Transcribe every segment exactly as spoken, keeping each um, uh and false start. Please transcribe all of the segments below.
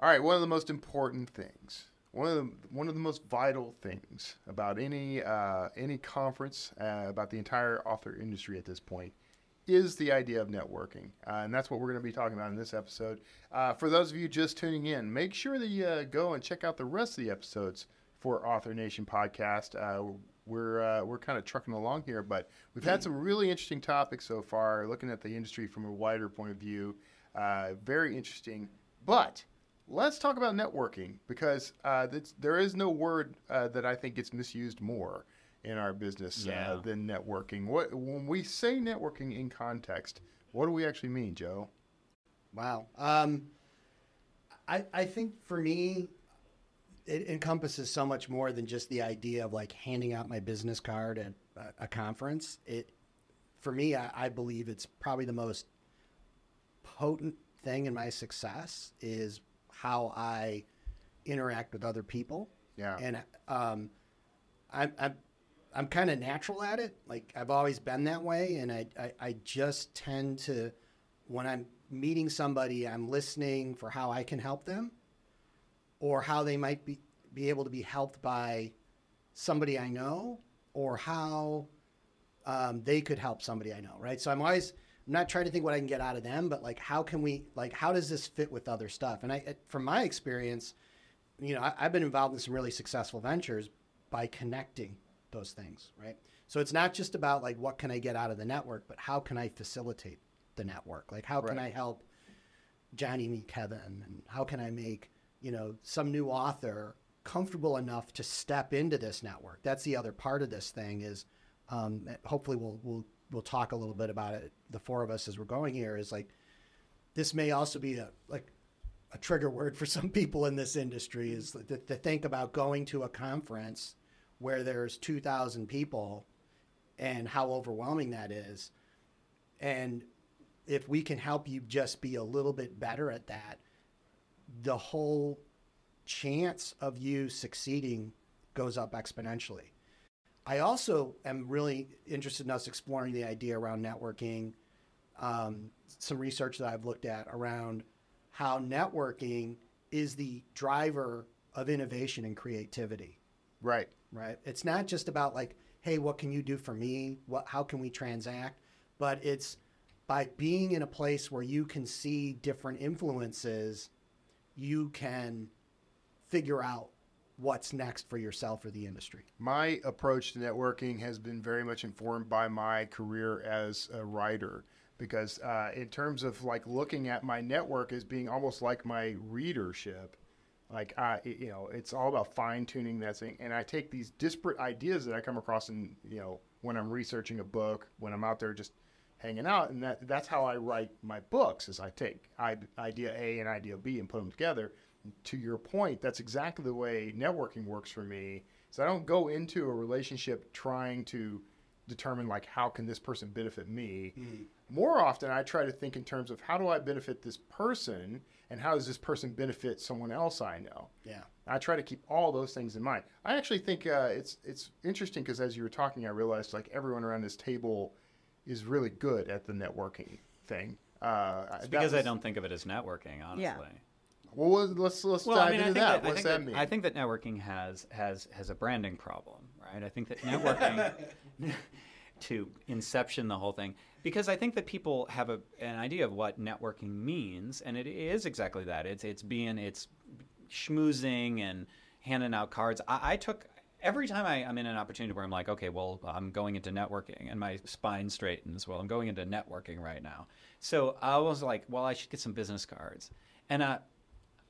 All right, one of the most important things, one of the one of the most vital things about any uh, any conference, uh, about the entire author industry at this point, is the idea of networking, uh, and that's what we're going to be talking about in this episode. Uh, for those of you just tuning in, make sure that you uh, go and check out the rest of the episodes for Author Nation Podcast. Uh, we're uh, we're kind of trucking along here, but we've had some really interesting topics so far, looking at the industry from a wider point of view. Uh, very interesting, but let's talk about networking, because uh, that's, there is no word uh, that I think gets misused more in our business yeah. uh, than networking. What, when we say networking in context, what do we actually mean, Joe? Wow. Um, I, I think for me, it encompasses so much more than just the idea of like handing out my business card at a, a conference. It, for me, I, I believe it's probably the most potent thing in my success is how I interact with other people. Yeah. And um, I'm, I'm, I'm kind of natural at it. Like I've always been that way. And I, I, I just tend to, when I'm meeting somebody, I'm listening for how I can help them, or how they might be, be able to be helped by somebody I know, or how um, they could help somebody I know, right? So I'm always, I'm not trying to think what I can get out of them, but like, how can we, like, how does this fit with other stuff? And I, from my experience, you know, I, I've been involved in some really successful ventures by connecting those things, right? So it's not just about like, what can I get out of the network, but how can I facilitate the network? Like, how right. can I help Johnny meet Kevin? And how can I make, you know, some new author comfortable enough to step into this network? That's the other part of this thing is, um, hopefully we'll, we'll, we'll talk a little bit about it. The four of us, as we're going here, is like, this may also be a, like a trigger word for some people in this industry, is to, to think about going to a conference where there's two thousand people and how overwhelming that is. And if we can help you just be a little bit better at that, the whole chance of you succeeding goes up exponentially. I also am really interested in us exploring the idea around networking, um, some research that I've looked at around how networking is the driver of innovation and creativity. Right. Right. It's not just about like, hey, what can you do for me? What, how can we transact? But it's by being in a place where you can see different influences, you can figure out what's next for yourself or the industry. My approach to networking has been very much informed by my career as a writer, because uh, in terms of like looking at my network as being almost like my readership, like, I, you know, it's all about fine tuning that thing. And I take these disparate ideas that I come across in, you know, when I'm researching a book, when I'm out there just hanging out, and that that's how I write my books, is I take I, idea A and idea B and put them together. To your point, that's exactly the way networking works for me. So I don't go into a relationship trying to determine like, how can this person benefit me? Mm-hmm. More often I try to think in terms of, how do I benefit this person, and how does this person benefit someone else I know? Yeah. I try to keep all those things in mind. I actually think uh, it's it's interesting, because as you were talking, I realized like everyone around this table is really good at the networking thing. Uh, it's because was... I don't think of it as networking, honestly. Yeah. Well, let's let's well, dive I mean, into that. that. What's that, that mean? I think that networking has has has a branding problem, right? I think that networking, to inception the whole thing, because I think that people have a, an idea of what networking means, and it is exactly that. It's it's being it's schmoozing and handing out cards. I, I took every time I, I'm in an opportunity where I'm like, okay, well, I'm going into networking, and my spine straightens. Well, I'm going into networking right now, so I was like, well, I should get some business cards, and I.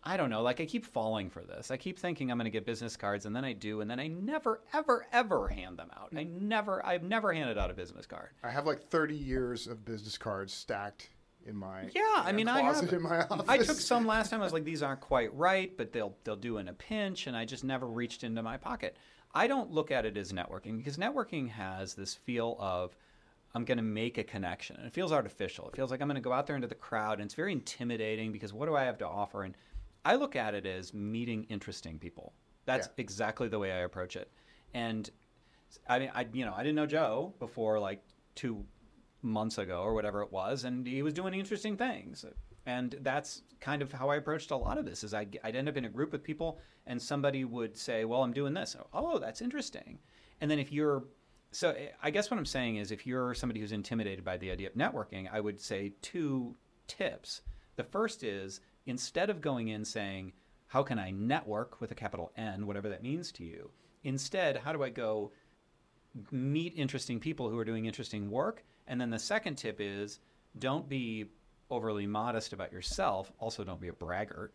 I don't know, like I keep falling for this. I keep thinking I'm going to get business cards, and then I do, and then I never, ever, ever hand them out. I never, I've never handed out a business card. I have like thirty years of business cards stacked in my yeah. In I mean, I have. In my office. I took some last time. I was like, these aren't quite right, but they'll they'll do in a pinch, and I just never reached into my pocket. I don't look at it as networking, because networking has this feel of, I'm going to make a connection, and it feels artificial. It feels like I'm going to go out there into the crowd, and it's very intimidating, because what do I have to offer? And I look at it as meeting interesting people. That's yeah. exactly the way I approach it. And I mean, I you know, I didn't know Joe before like two months ago or whatever it was, and he was doing interesting things. And that's kind of how I approached a lot of this. Is I'd, I'd end up in a group with people, and somebody would say, well, I'm doing this. Oh, that's interesting. And then if you're, so I guess what I'm saying is if you're somebody who's intimidated by the idea of networking, I would say two tips. The first is, instead of going in saying, how can I network with a capital N, whatever that means to you, instead, how do I go meet interesting people who are doing interesting work? And then the second tip is, don't be overly modest about yourself. Also, don't be a braggart.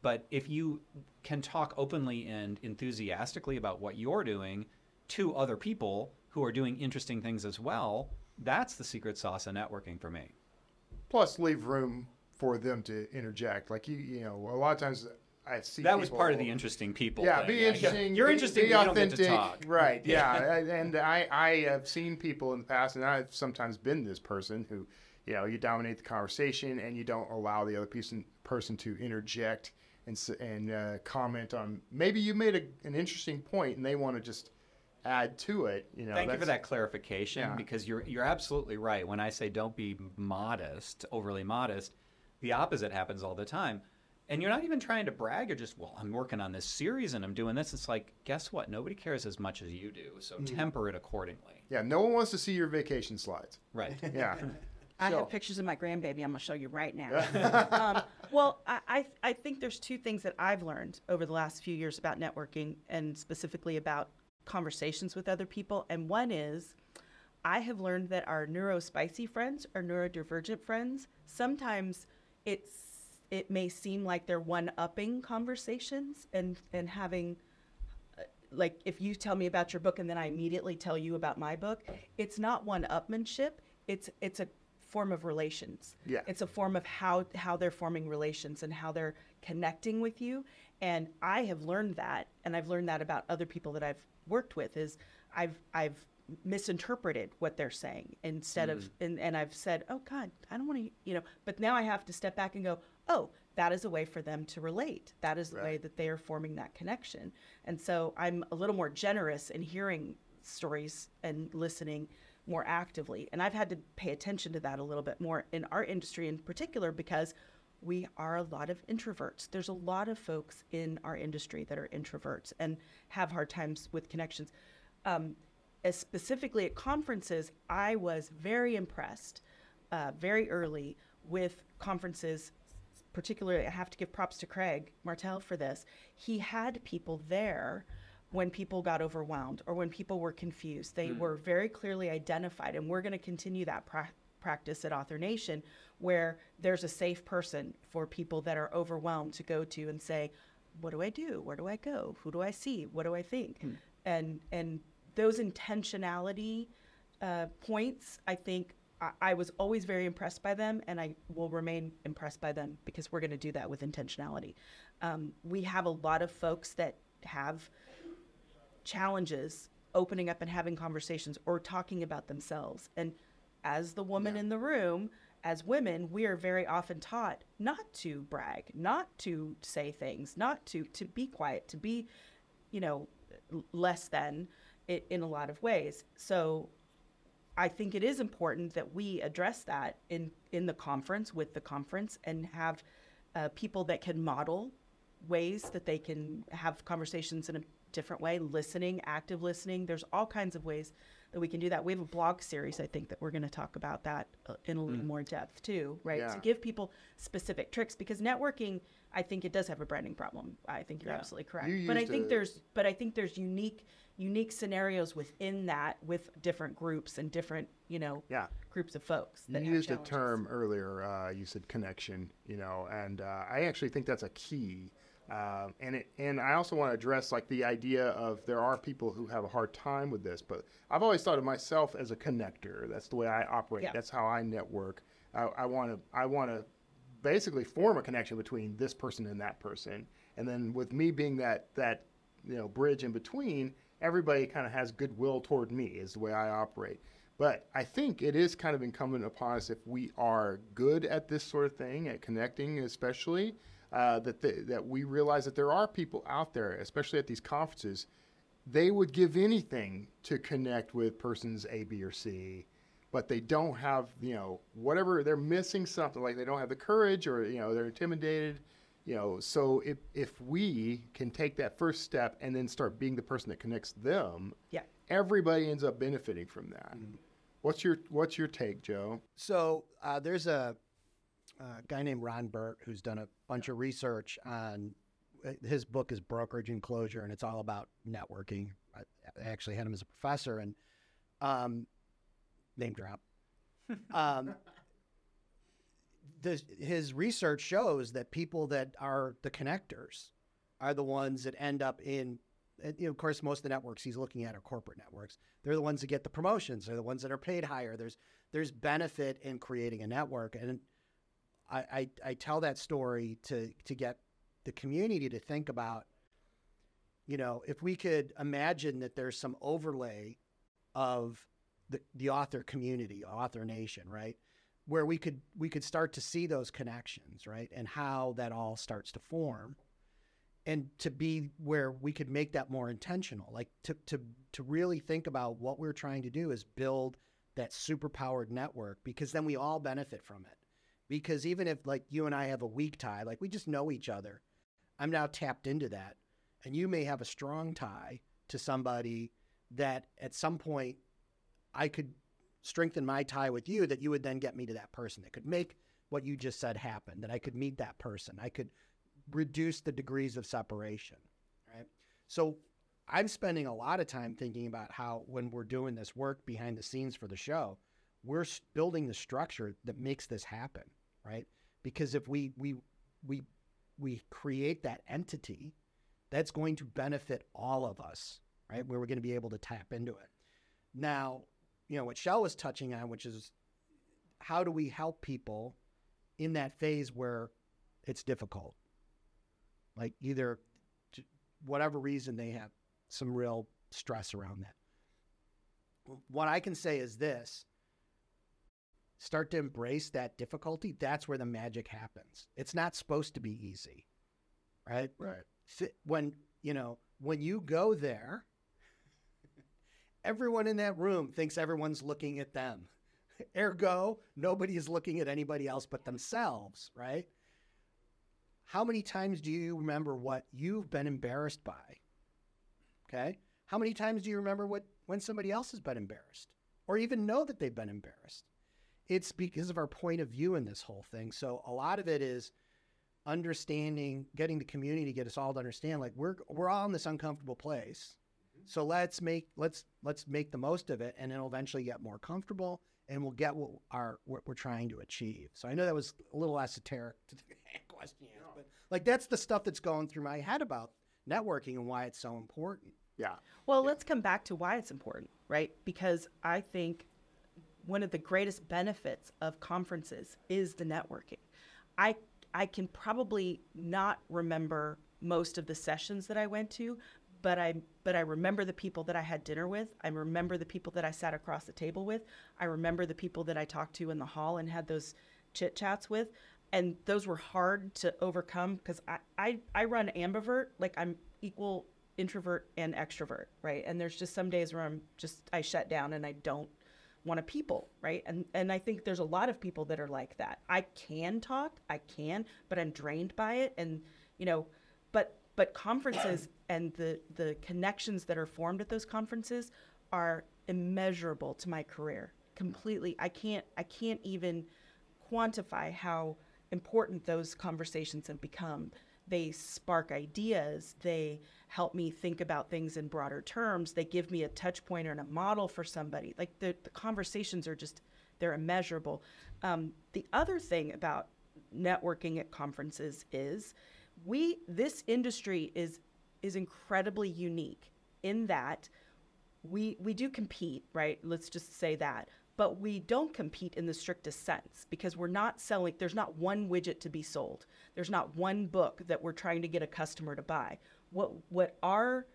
But if you can talk openly and enthusiastically about what you're doing to other people who are doing interesting things as well, that's the secret sauce of networking for me. Plus, leave room for them to interject. Like, you, you know, a lot of times I see that people, was part of the interesting people. Yeah, thing. be interesting. You're be, interesting. Be but authentic. You don't get to talk. Right. Yeah. yeah. And I, I have seen people in the past, and I've sometimes been this person who, you know, you dominate the conversation and you don't allow the other person to interject and and uh, comment on. Maybe you made a, an interesting point and they want to just add to it. You know, thank you for that clarification, yeah. because you're you're absolutely right. When I say don't be modest, overly modest, the opposite happens all the time. And you're not even trying to brag. You're just, well, I'm working on this series and I'm doing this. It's like, guess what? Nobody cares as much as you do. So mm. temper it accordingly. Yeah, no one wants to see your vacation slides. Right. Yeah. I so. have pictures of my grandbaby. I'm going to show you right now. um, well, I, I I think there's two things that I've learned over the last few years about networking and specifically about conversations with other people. And one is I have learned that our neurospicy friends or neurodivergent friends, sometimes it's it may seem like they're one-upping conversations and, and having, like, if you tell me about your book and then I immediately tell you about my book, it's not one-upmanship. It's it's a form of relations. Yeah. It's a form of how, how they're forming relations and how they're connecting with you. And I have learned that, and I've learned that about other people that I've worked with, is I've I've misinterpreted what they're saying instead mm. of, and, and I've said, oh, God, I don't want to, you know, but now I have to step back and go, oh, that is a way for them to relate. That is the right. way that they are forming that connection. And so I'm a little more generous in hearing stories and listening more actively. And I've had to pay attention to that a little bit more in our industry in particular, because we are a lot of introverts. There's a lot of folks in our industry that are introverts and have hard times with connections. Um, as specifically at conferences, I was very impressed uh, very early with conferences. Particularly, I have to give props to Craig Martell for this. He had people there when people got overwhelmed or when people were confused. They mm. were very clearly identified, and we're going to continue that pra- practice at Author Nation, where there's a safe person for people that are overwhelmed to go to and say, what do I do? Where do I go? Who do I see? What do I think? Mm. And and those intentionality uh, points, I think, I was always very impressed by them, and I will remain impressed by them because we're going to do that with intentionality. Um, we have a lot of folks that have challenges opening up and having conversations or talking about themselves. And as the woman yeah. in the room, as women, we are very often taught not to brag, not to say things, not to, to be quiet, to be, you know, less than it, in a lot of ways. So I think it is important that we address that in, in the conference, with the conference, and have uh, people that can model ways that they can have conversations in a different way, listening, active listening. There's all kinds of ways that we can do that. We have a blog series, I think, that we're going to talk about that uh, in a little mm. more depth too, right? Yeah. To give people specific tricks, because networking, I think it does have a branding problem. I think you're yeah. absolutely correct. You but I think a... there's, but I think there's unique, unique scenarios within that, with different groups and different, you know, yeah. groups of folks. That you used a term earlier. Uh, you said connection, you know, and uh, I actually think that's a key. Uh, and it, and I also want to address like the idea of there are people who have a hard time with this, but I've always thought of myself as a connector. That's the way I operate. Yeah. That's how I network. I want to, I want to basically form a connection between this person and that person. And then with me being that, that, you know, bridge in between, everybody kind of has goodwill toward me is the way I operate. But I think it is kind of incumbent upon us, if we are good at this sort of thing, at connecting especially, uh, that the, that we realize that there are people out there, especially at these conferences, they would give anything to connect with persons A, B, or C. but they don't have, you know, whatever, they're missing something, like they don't have the courage, or, you know, they're intimidated, you know. So if, if we can take that first step and then start being the person that connects them, yeah, everybody ends up benefiting from that. Mm-hmm. What's your, what's your take, Joe? So uh, there's a, a guy named Ron Burt who's done a bunch of research on, his book is Brokerage and Closure, and it's all about networking. I actually had him as a professor, and um, name drop. Um, the, his research shows that people that are the connectors are the ones that end up in, and, you know, of course, most of the networks he's looking at are corporate networks. They're the ones that get the promotions. They're the ones that are paid higher. There's there's benefit in creating a network. And I, I, I tell that story to to get the community to think about, you know, if we could imagine that there's some overlay of the, the author community, Author Nation, right, where we could we could start to see those connections, right, and how that all starts to form, and to be where we could make that more intentional, like to to to really think about what we're trying to do is build that superpowered network, because then we all benefit from it. Because even if, like, you and I have a weak tie, like we just know each other, I'm now tapped into that. And you may have a strong tie to somebody that at some point I could strengthen my tie with you, that you would then get me to that person that could make what you just said happen, that I could meet that person. I could reduce the degrees of separation, right? So I'm spending a lot of time thinking about how, when we're doing this work behind the scenes for the show, we're building the structure that makes this happen, right? Because if we we we we create that entity, that's going to benefit all of us, right? Where we're going to be able to tap into it. Now, you know, what Shel was touching on, which is how do we help people in that phase where it's difficult? Like, either whatever reason they have some real stress around that. What I can say is this: start to embrace that difficulty. That's where the magic happens. It's not supposed to be easy, right? Right. When, you know, when you go there, everyone in that room thinks everyone's looking at them. Ergo, nobody is looking at anybody else but themselves, right? How many times do you remember what you've been embarrassed by? Okay. How many times do you remember what when somebody else has been embarrassed, or even know that they've been embarrassed? It's because of our point of view in this whole thing. So a lot of it is understanding, getting the community to get us all to understand, like, we're we're all in this uncomfortable place. Mm-hmm. So let's make let's let's make the most of it, and it'll eventually get more comfortable, and we'll get what our what we're trying to achieve. So I know that was a little esoteric to the question, yeah. But like, that's the stuff that's going through my head about networking and why it's so important. Yeah. Well, yeah. Let's come back to why it's important, right? Because I think one of the greatest benefits of conferences is the networking. I I can probably not remember most of the sessions that I went to, but I but I remember the people that I had dinner with. I remember the people that I sat across the table with. I remember the people that I talked to in the hall and had those chit chats with. And those were hard to overcome, because I, I, I run ambivert, like I'm equal introvert and extrovert, right? And there's just some days where I'm just, I shut down and I don't want to people, right? And and I think there's a lot of people that are like that. I can talk, I can, but I'm drained by it. And, you know, but but conferences and the, the connections that are formed at those conferences are immeasurable to my career. Completely. I can't I can't even quantify how important those conversations have become. They spark ideas. They help me think about things in broader terms. They give me a touch point and a model for somebody. Like, the, the conversations are just, they're immeasurable. Um, the other thing about networking at conferences is we, this industry is, is incredibly unique in that we, we do compete, right? Let's just say that. But we don't compete in the strictest sense, because we're not selling, there's not one widget to be sold. There's not one book that we're trying to get a customer to buy. What what our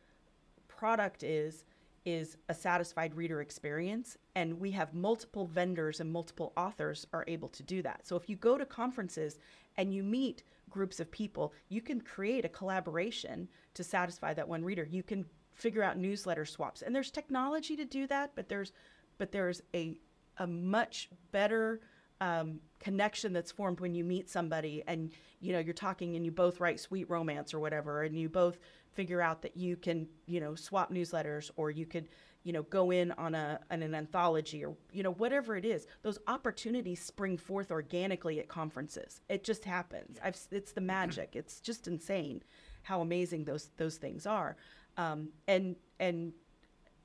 product is, is a satisfied reader experience, and we have multiple vendors and multiple authors are able to do that. So if you go to conferences and you meet groups of people, you can create a collaboration to satisfy that one reader. You can figure out newsletter swaps, and there's technology to do that, but there's but there's a a much better um, connection that's formed when you meet somebody and, you know, you're talking and you both write sweet romance or whatever, and you both figure out that you can, you know, swap newsletters, or you could, you know, go in on a on an anthology, or, you know, whatever it is. Those opportunities spring forth organically at conferences. It just happens. I've, it's the magic. It's just insane how amazing those those things are. Um, and and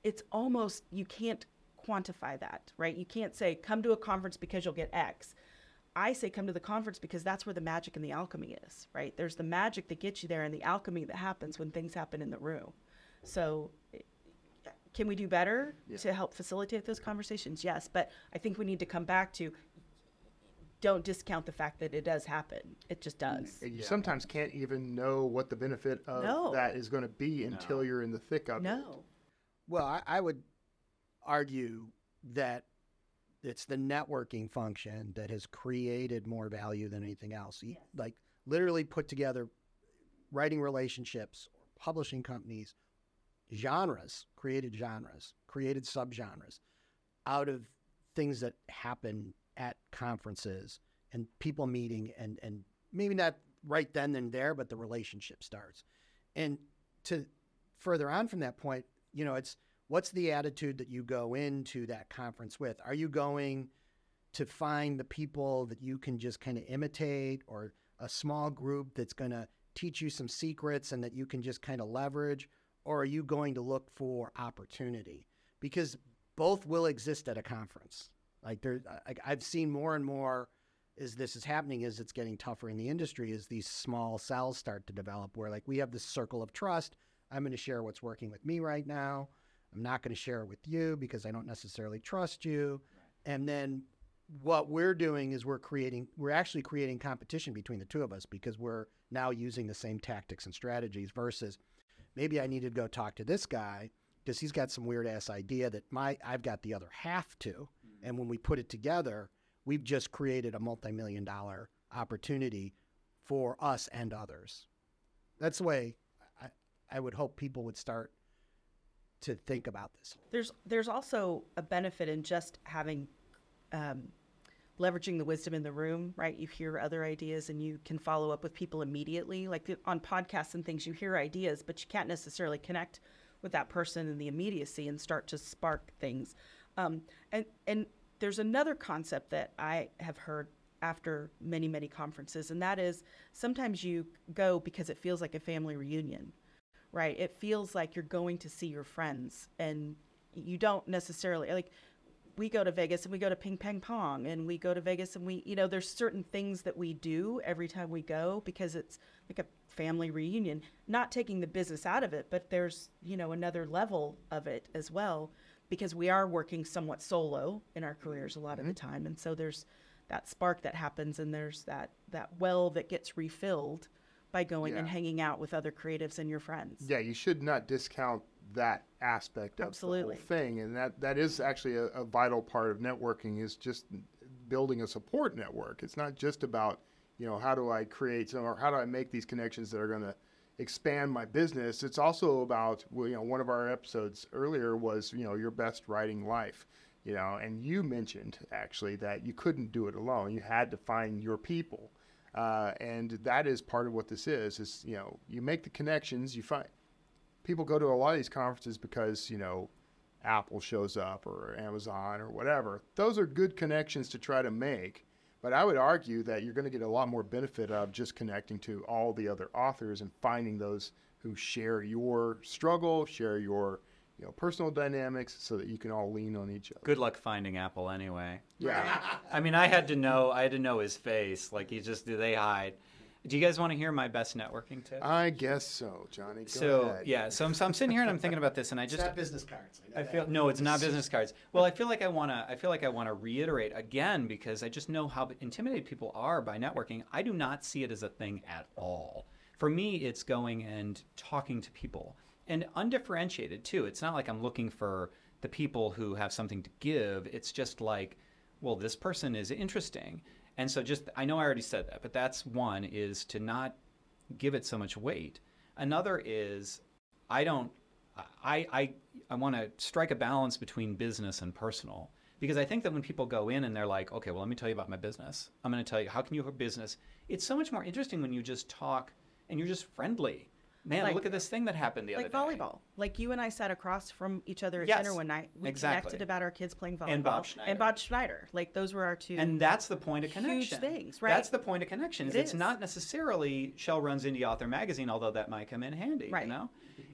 it's almost, you can't quantify that, right? You can't say, come to a conference because you'll get X. I say come to the conference because that's where the magic and the alchemy is, right? There's the magic that gets you there and the alchemy that happens when things happen in the room. So can we do better yeah. to help facilitate those conversations? Yes, but I think we need to come back to, don't discount the fact that it does happen. It just does. And you yeah. sometimes can't even know what the benefit of no. that is going to be until no. you're in the thick of no. it. No. Well, I, I would argue that it's the networking function that has created more value than anything else. Yes. Like literally put together writing relationships, publishing companies, genres, created genres, created subgenres out of things that happen at conferences and people meeting, and, and maybe not right then and there, but the relationship starts. And to further on from that point, you know, it's, what's the attitude that you go into that conference with? Are you going to find the people that you can just kind of imitate, or a small group that's going to teach you some secrets and that you can just kind of leverage? Or are you going to look for opportunity? Because both will exist at a conference. Like there, I, I've seen more and more as this is happening, as it's getting tougher in the industry, as these small cells start to develop where like we have this circle of trust. I'm going to share what's working with me right now. I'm not going to share it with you because I don't necessarily trust you. Right. And then what we're doing is we're creating, we're actually creating competition between the two of us, because we're now using the same tactics and strategies versus maybe I need to go talk to this guy because he's got some weird ass idea that my, I've got the other half to. Mm-hmm. And when we put it together, we've just created a multi-million dollar opportunity for us and others. That's the way I, I would hope people would start to think about this. There's there's also a benefit in just having, um, leveraging the wisdom in the room, right? You hear other ideas and you can follow up with people immediately. Like the, on podcasts and things, you hear ideas, but you can't necessarily connect with that person in the immediacy and start to spark things. Um, and, and there's another concept that I have heard after many, many conferences, and that is sometimes you go because it feels like a family reunion. Right. It feels like you're going to see your friends, and you don't necessarily, like we go to Vegas and we go to ping pong pong and we go to Vegas and we, you know, there's certain things that we do every time we go because it's like a family reunion, not taking the business out of it, but there's, you know, another level of it as well, because we are working somewhat solo in our careers a lot mm-hmm. of the time. And so there's that spark that happens, and there's that, that well that gets refilled by going yeah. and hanging out with other creatives and your friends. Yeah, you should not discount that aspect of Absolutely. The whole thing. And that, that is actually a, a vital part of networking, is just building a support network. It's not just about, you know, how do I create some, or how do I make these connections that are going to expand my business? It's also about, well, you know, one of our episodes earlier was, you know, your best writing life, you know, and you mentioned actually that you couldn't do it alone. You had to find your people. Uh, and that is part of what this is, is, you know, you make the connections, you find people go to a lot of these conferences because, you know, Apple shows up or Amazon or whatever. Those are good connections to try to make. But I would argue that you're going to get a lot more benefit of just connecting to all the other authors and finding those who share your struggle, share your, you know, personal dynamics, so that you can all lean on each other. Good luck finding Apple anyway. Yeah. I mean, I had to know, I had to know his face. Like, he just, do they hide? Do you guys want to hear my best networking tip? I guess so, Johnny. Go so, ahead. Yeah. So I'm, so I'm sitting here and I'm thinking about this, and I just, it's not business cards. I, I feel, no, it's not business cards. Well, I feel like I want to, I feel like I want to reiterate again, because I just know how intimidated people are by networking. I do not see it as a thing at all. For me, it's going and talking to people. And undifferentiated, too. It's not like I'm looking for the people who have something to give. It's just like, well, this person is interesting. And so just, I know I already said that, but that's one, is to not give it so much weight. Another is, I don't, I I, I want to strike a balance between business and personal. Because I think that when people go in and they're like, okay, well, let me tell you about my business. I'm going to tell you, how can you help business? It's so much more interesting when you just talk and you're just friendly. Man, like, look at this thing that happened the like other day. Like volleyball. Like you and I sat across from each other at yes, dinner one night. We exactly. connected about our kids playing volleyball. And Bob Schneider. And Bob Schneider. Like those were our two And that's the point of connection. Huge things, right? That's the point of connection. It it's is. Not necessarily Shell Runs Indie Author Magazine, although that might come in handy, right. you know?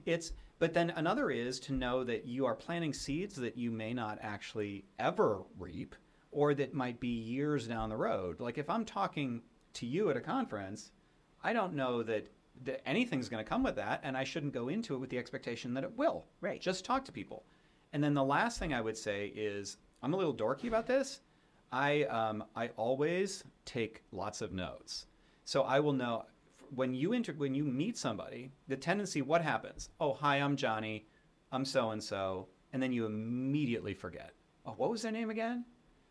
It's, but then another is to know that you are planting seeds that you may not actually ever reap or that might be years down the road. Like if I'm talking to you at a conference, I don't know that that anything's going to come with that, and I shouldn't go into it with the expectation that it will. Right. Just talk to people. And then the last thing I would say is, I'm a little dorky about this. I um, I always take lots of notes. So I will know, when you inter- when you meet somebody, the tendency, what happens? Oh, hi, I'm Johnny. I'm so-and-so. And then you immediately forget. Oh, what was their name again?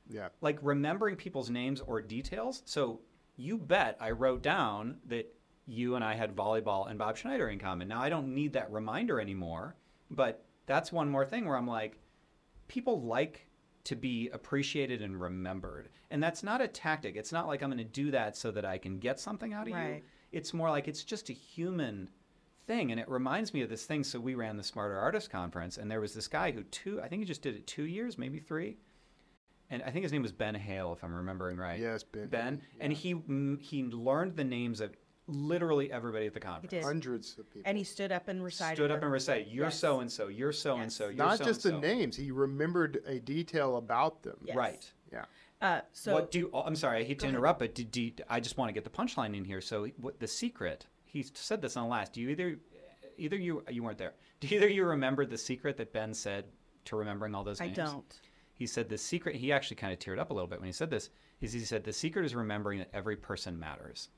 Yeah. Like remembering people's names or details. So you bet I wrote down that you and I had volleyball and Bob Schneider in common. Now, I don't need that reminder anymore, but that's one more thing where I'm like, people like to be appreciated and remembered. And that's not a tactic. It's not like I'm going to do that so that I can get something out of right. you. It's more like it's just a human thing. And it reminds me of this thing. So we ran the Smarter Artist Conference, and there was this guy who two, I think he just did it two years, maybe three. And I think his name was Ben Hale, if I'm remembering right. Yes, Ben. Ben. Yeah. And he he learned the names of literally everybody at the conference, hundreds of people, and he stood up and recited. Stood up and recited. You're yes. so and so. You're so yes. and so. You're Not so just and so. The names. He remembered a detail about them. Yes. Right. Yeah. Uh, so what do you, I'm sorry. I hate to interrupt, ahead. But do, do, I just want to get the punchline in here. So what, the secret. He said this on the last. Do you either, either you you weren't there. Do either you remember the secret that Ben said to remembering all those names? I don't. He said the secret. He actually kind of teared up a little bit when he said this. Is he said the secret is remembering that every person matters.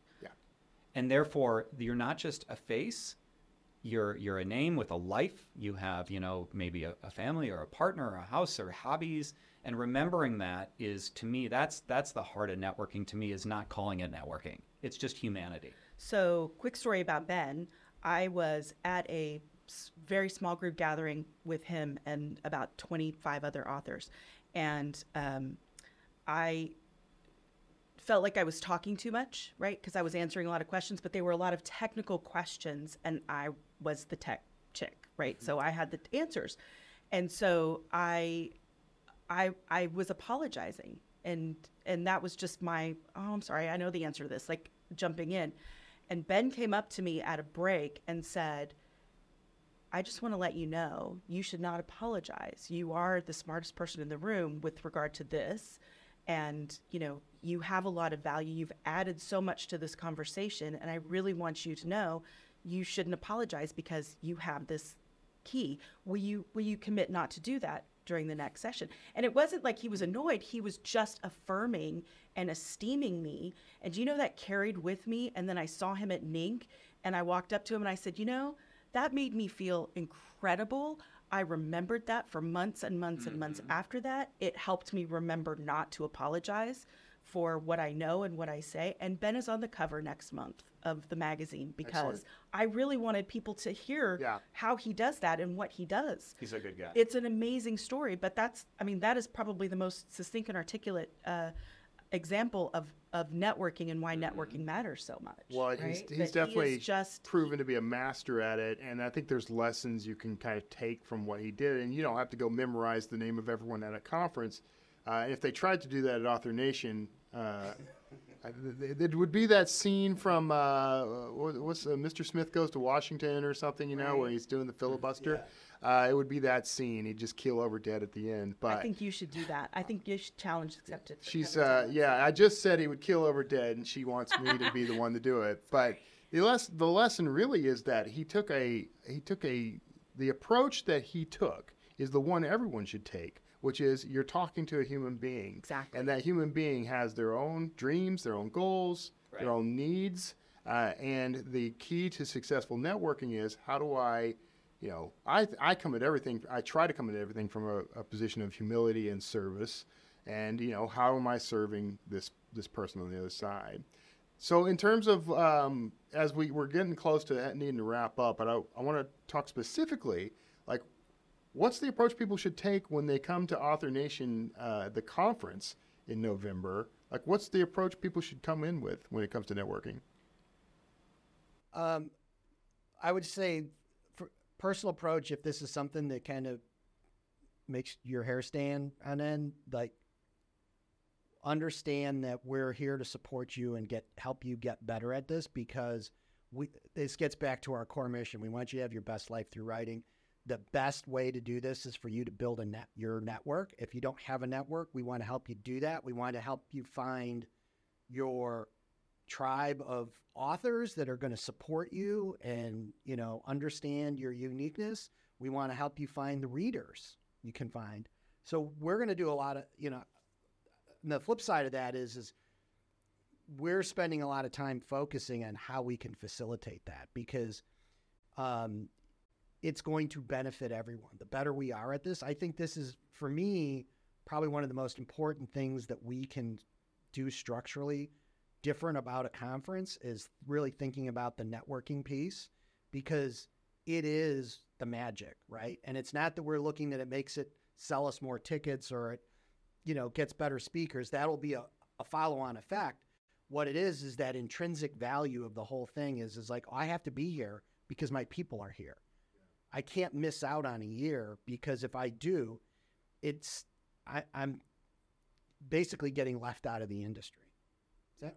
And therefore, you're not just a face, you're you're a name with a life. You have, you know, maybe a, a family or a partner or a house or hobbies. And remembering that is, to me, that's that's the heart of networking to me, is not calling it networking. It's just humanity. So quick story about Ben. I was at a very small group gathering with him and about twenty-five other authors. And um, I... felt like I was talking too much, right? Because I was answering a lot of questions, but they were a lot of technical questions, and I was the tech chick, right? Mm-hmm. So I had the t- answers. And so I I I was apologizing, and and that was just my, oh, I'm sorry, I know the answer to this, like jumping in. And Ben came up to me at a break and said, I just want to let you know, you should not apologize. You are the smartest person in the room with regard to this. And, you know, you have a lot of value. You've added so much to this conversation. And I really want you to know you shouldn't apologize because you have this key. Will you will you commit not to do that during the next session? And it wasn't like he was annoyed. He was just affirming and esteeming me. And you know, that carried with me. And then I saw him at Nink, and I walked up to him and I said, you know, that made me feel incredible. I remembered that for months and months and months mm-hmm. after that. It helped me remember not to apologize for what I know and what I say. And Ben is on the cover next month of the magazine because Excellent. I really wanted people to hear yeah. how he does that and what he does. He's a good guy. It's an amazing story, but that's, I mean, that is probably the most succinct and articulate uh, example of, of networking and why mm-hmm. networking matters so much. Well, right? he's, he's definitely he just proven to be a master at it. And I think there's lessons you can kind of take from what he did. And you don't have to go memorize the name of everyone at a conference. Uh, if they tried to do that at Author Nation, uh, it would be that scene from uh, what's uh, Mister Smith Goes to Washington or something, you know, right. where he's doing the filibuster. Yeah. Uh, it would be that scene. He'd just keel over dead at the end. But I think you should do that. I think you should challenge accepted. She's uh, yeah. I just said he would keel over dead, and she wants me to be the one to do it. But the less the lesson really is that he took a he took a the approach that he took is the one everyone should take, which is you're talking to a human being. Exactly. And that human being has their own dreams, their own goals, right. their own needs. Uh, and the key to successful networking is how do I, you know, I I come at everything, I try to come at everything from a, a position of humility and service. And, you know, how am I serving this, this person on the other side? So in terms of, um, as we, we're getting close to needing to wrap up, and I, I want to talk specifically, like, what's the approach people should take when they come to Author Nation, uh, the conference in November? Like, what's the approach people should come in with when it comes to networking? Um, I would say for personal approach, if this is something that kind of makes your hair stand on end, like, understand that we're here to support you and get help you get better at this, because we, this gets back to our core mission. We want you to have your best life through writing. The best way to do this is for you to build a net, your network. If you don't have a network, we want to help you do that. We want to help you find your tribe of authors that are going to support you and, you know, understand your uniqueness. We want to help you find the readers you can find. So we're going to do a lot of, you know, and the flip side of that is, is we're spending a lot of time focusing on how we can facilitate that, because um, it's going to benefit everyone. The better we are at this, I think this is, for me, probably one of the most important things that we can do structurally different about a conference is really thinking about the networking piece, because it is the magic, right? And it's not that we're looking that it makes it sell us more tickets or it, you know, gets better speakers. That'll be a, a follow-on effect. What it is, is that intrinsic value of the whole thing is, is like, oh, I have to be here because my people are here. Yeah. I can't miss out on a year, because if I do, it's, I, I'm basically getting left out of the industry. Is that,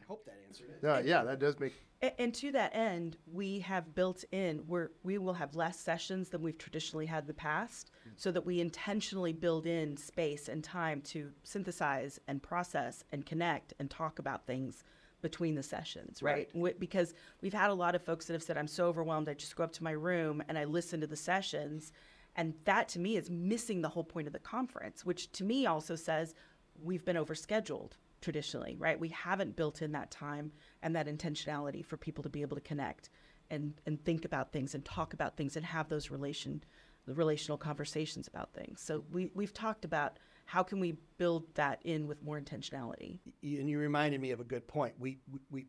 I hope that answered it. Uh, yeah, that does make. And, and to that end, we have built in where we will have less sessions than we've traditionally had in the past, mm-hmm. so that we intentionally build in space and time to synthesize and process and connect and talk about things between the sessions, right? right? Because we've had a lot of folks that have said, I'm so overwhelmed, I just go up to my room and I listen to the sessions. And that to me is missing the whole point of the conference, which to me also says we've been overscheduled. Traditionally, right? We haven't built in that time and that intentionality for people to be able to connect and, and think about things and talk about things and have those relation, the relational conversations about things. So we, we've talked about how can we build that in with more intentionality. And you reminded me of a good point. We we, we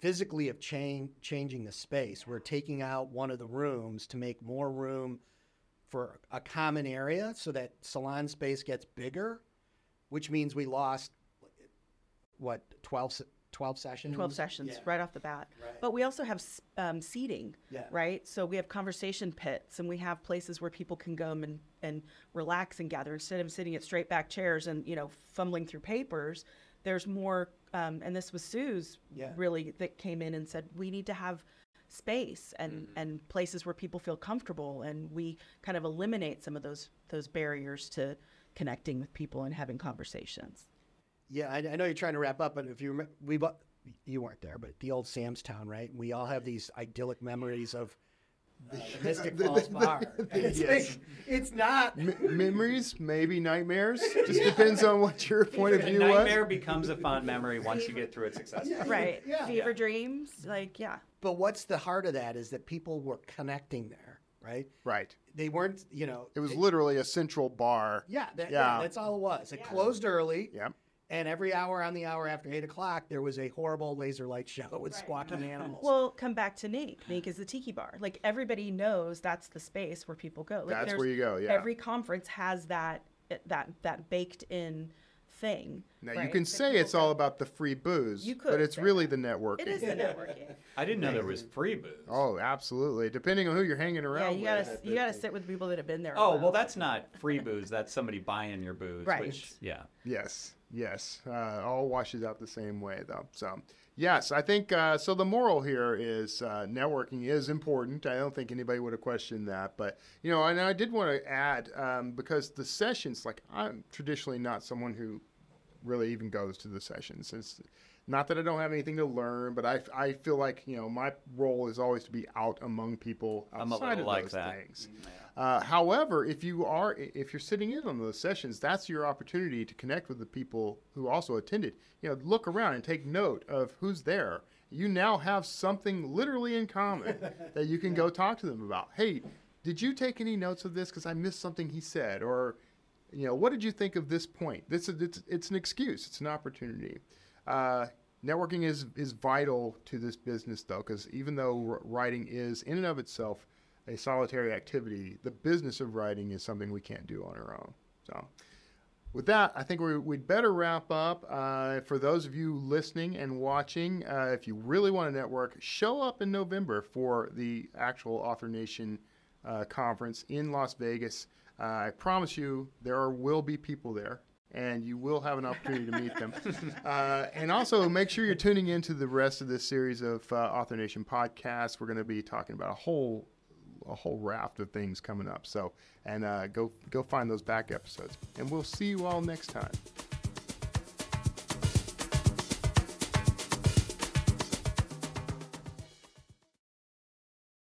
physically have changed changing the space. We're taking out one of the rooms to make more room for a common area so that salon space gets bigger, which means we lost what, twelve, twelve sessions? twelve sessions, yeah. Right off the bat. Right. But we also have um, seating, yeah. right? So we have conversation pits, and we have places where people can go and, and relax and gather. Instead of sitting at straight back chairs and, you know, fumbling through papers, there's more, um, and this was Sue's yeah. really that came in and said, we need to have space and, mm-hmm. and places where people feel comfortable, and we kind of eliminate some of those those barriers to connecting with people and having conversations. Yeah, I, I know you're trying to wrap up, but if you remember, we you weren't there, but the old Sam's Town, right? We all have these idyllic memories of uh, the Mystic Falls bar. It's, yes. it's not M- memories, maybe nightmares. Just yeah. depends on what your point of view was. A nightmare becomes a fond memory once you get through it successfully. Yeah. Right. Yeah. Fever yeah. dreams, like yeah. But what's the heart of that is that people were connecting there, right? Right. They weren't, you know. It was they, literally a central bar. Yeah, that, yeah. yeah, that's all it was. It yeah. closed early. Yeah. And every hour on the hour after eight o'clock, there was a horrible laser light show with right. squawking animals. Well, come back to Nink. Nink is the tiki bar. Like, everybody knows that's the space where people go. Like, that's where you go, yeah. Every conference has that that that baked-in thing. Now, right? You can say it's all about the free booze, you could, but it's really the networking. It is the networking. I didn't know there was free booze. Oh, absolutely. Depending on who you're hanging around yeah, you with. Gotta, you got to sit with people that have been there. Oh, well, that's not free booze. That's somebody buying your booze. Right. Which, yeah. Yes. Yes, uh, all washes out the same way, though. So, yes, I think uh, so. The moral here is uh, networking is important. I don't think anybody would have questioned that. But, you know, and I did want to add um, because the sessions, like, I'm traditionally not someone who really even goes to the sessions. It's not that I don't have anything to learn, but I, I feel like, you know, my role is always to be out among people outside of like those that. things. Yeah. Uh, however, if you are, if you're sitting in on those sessions, that's your opportunity to connect with the people who also attended. You know, look around and take note of who's there. You now have something literally in common that you can go talk to them about. Hey, did you take any notes of this? Because I missed something he said. Or, you know, what did you think of this point? This is, it's, it's an excuse. It's an opportunity. Uh, networking is, is vital to this business, though, because even though writing is in and of itself a solitary activity. The business of writing is something we can't do on our own. So with that, I think we, we'd better wrap up. Uh, for those of you listening and watching, uh, if you really want to network, show up in November for the actual Author Nation uh, conference in Las Vegas. Uh, I promise you there are, will be people there, and you will have an opportunity to meet them. Uh, and also, make sure you're tuning into the rest of this series of uh, Author Nation podcasts. We're going to be talking about a whole a whole raft of things coming up. So, and uh, go go find those back episodes. And we'll see you all next time.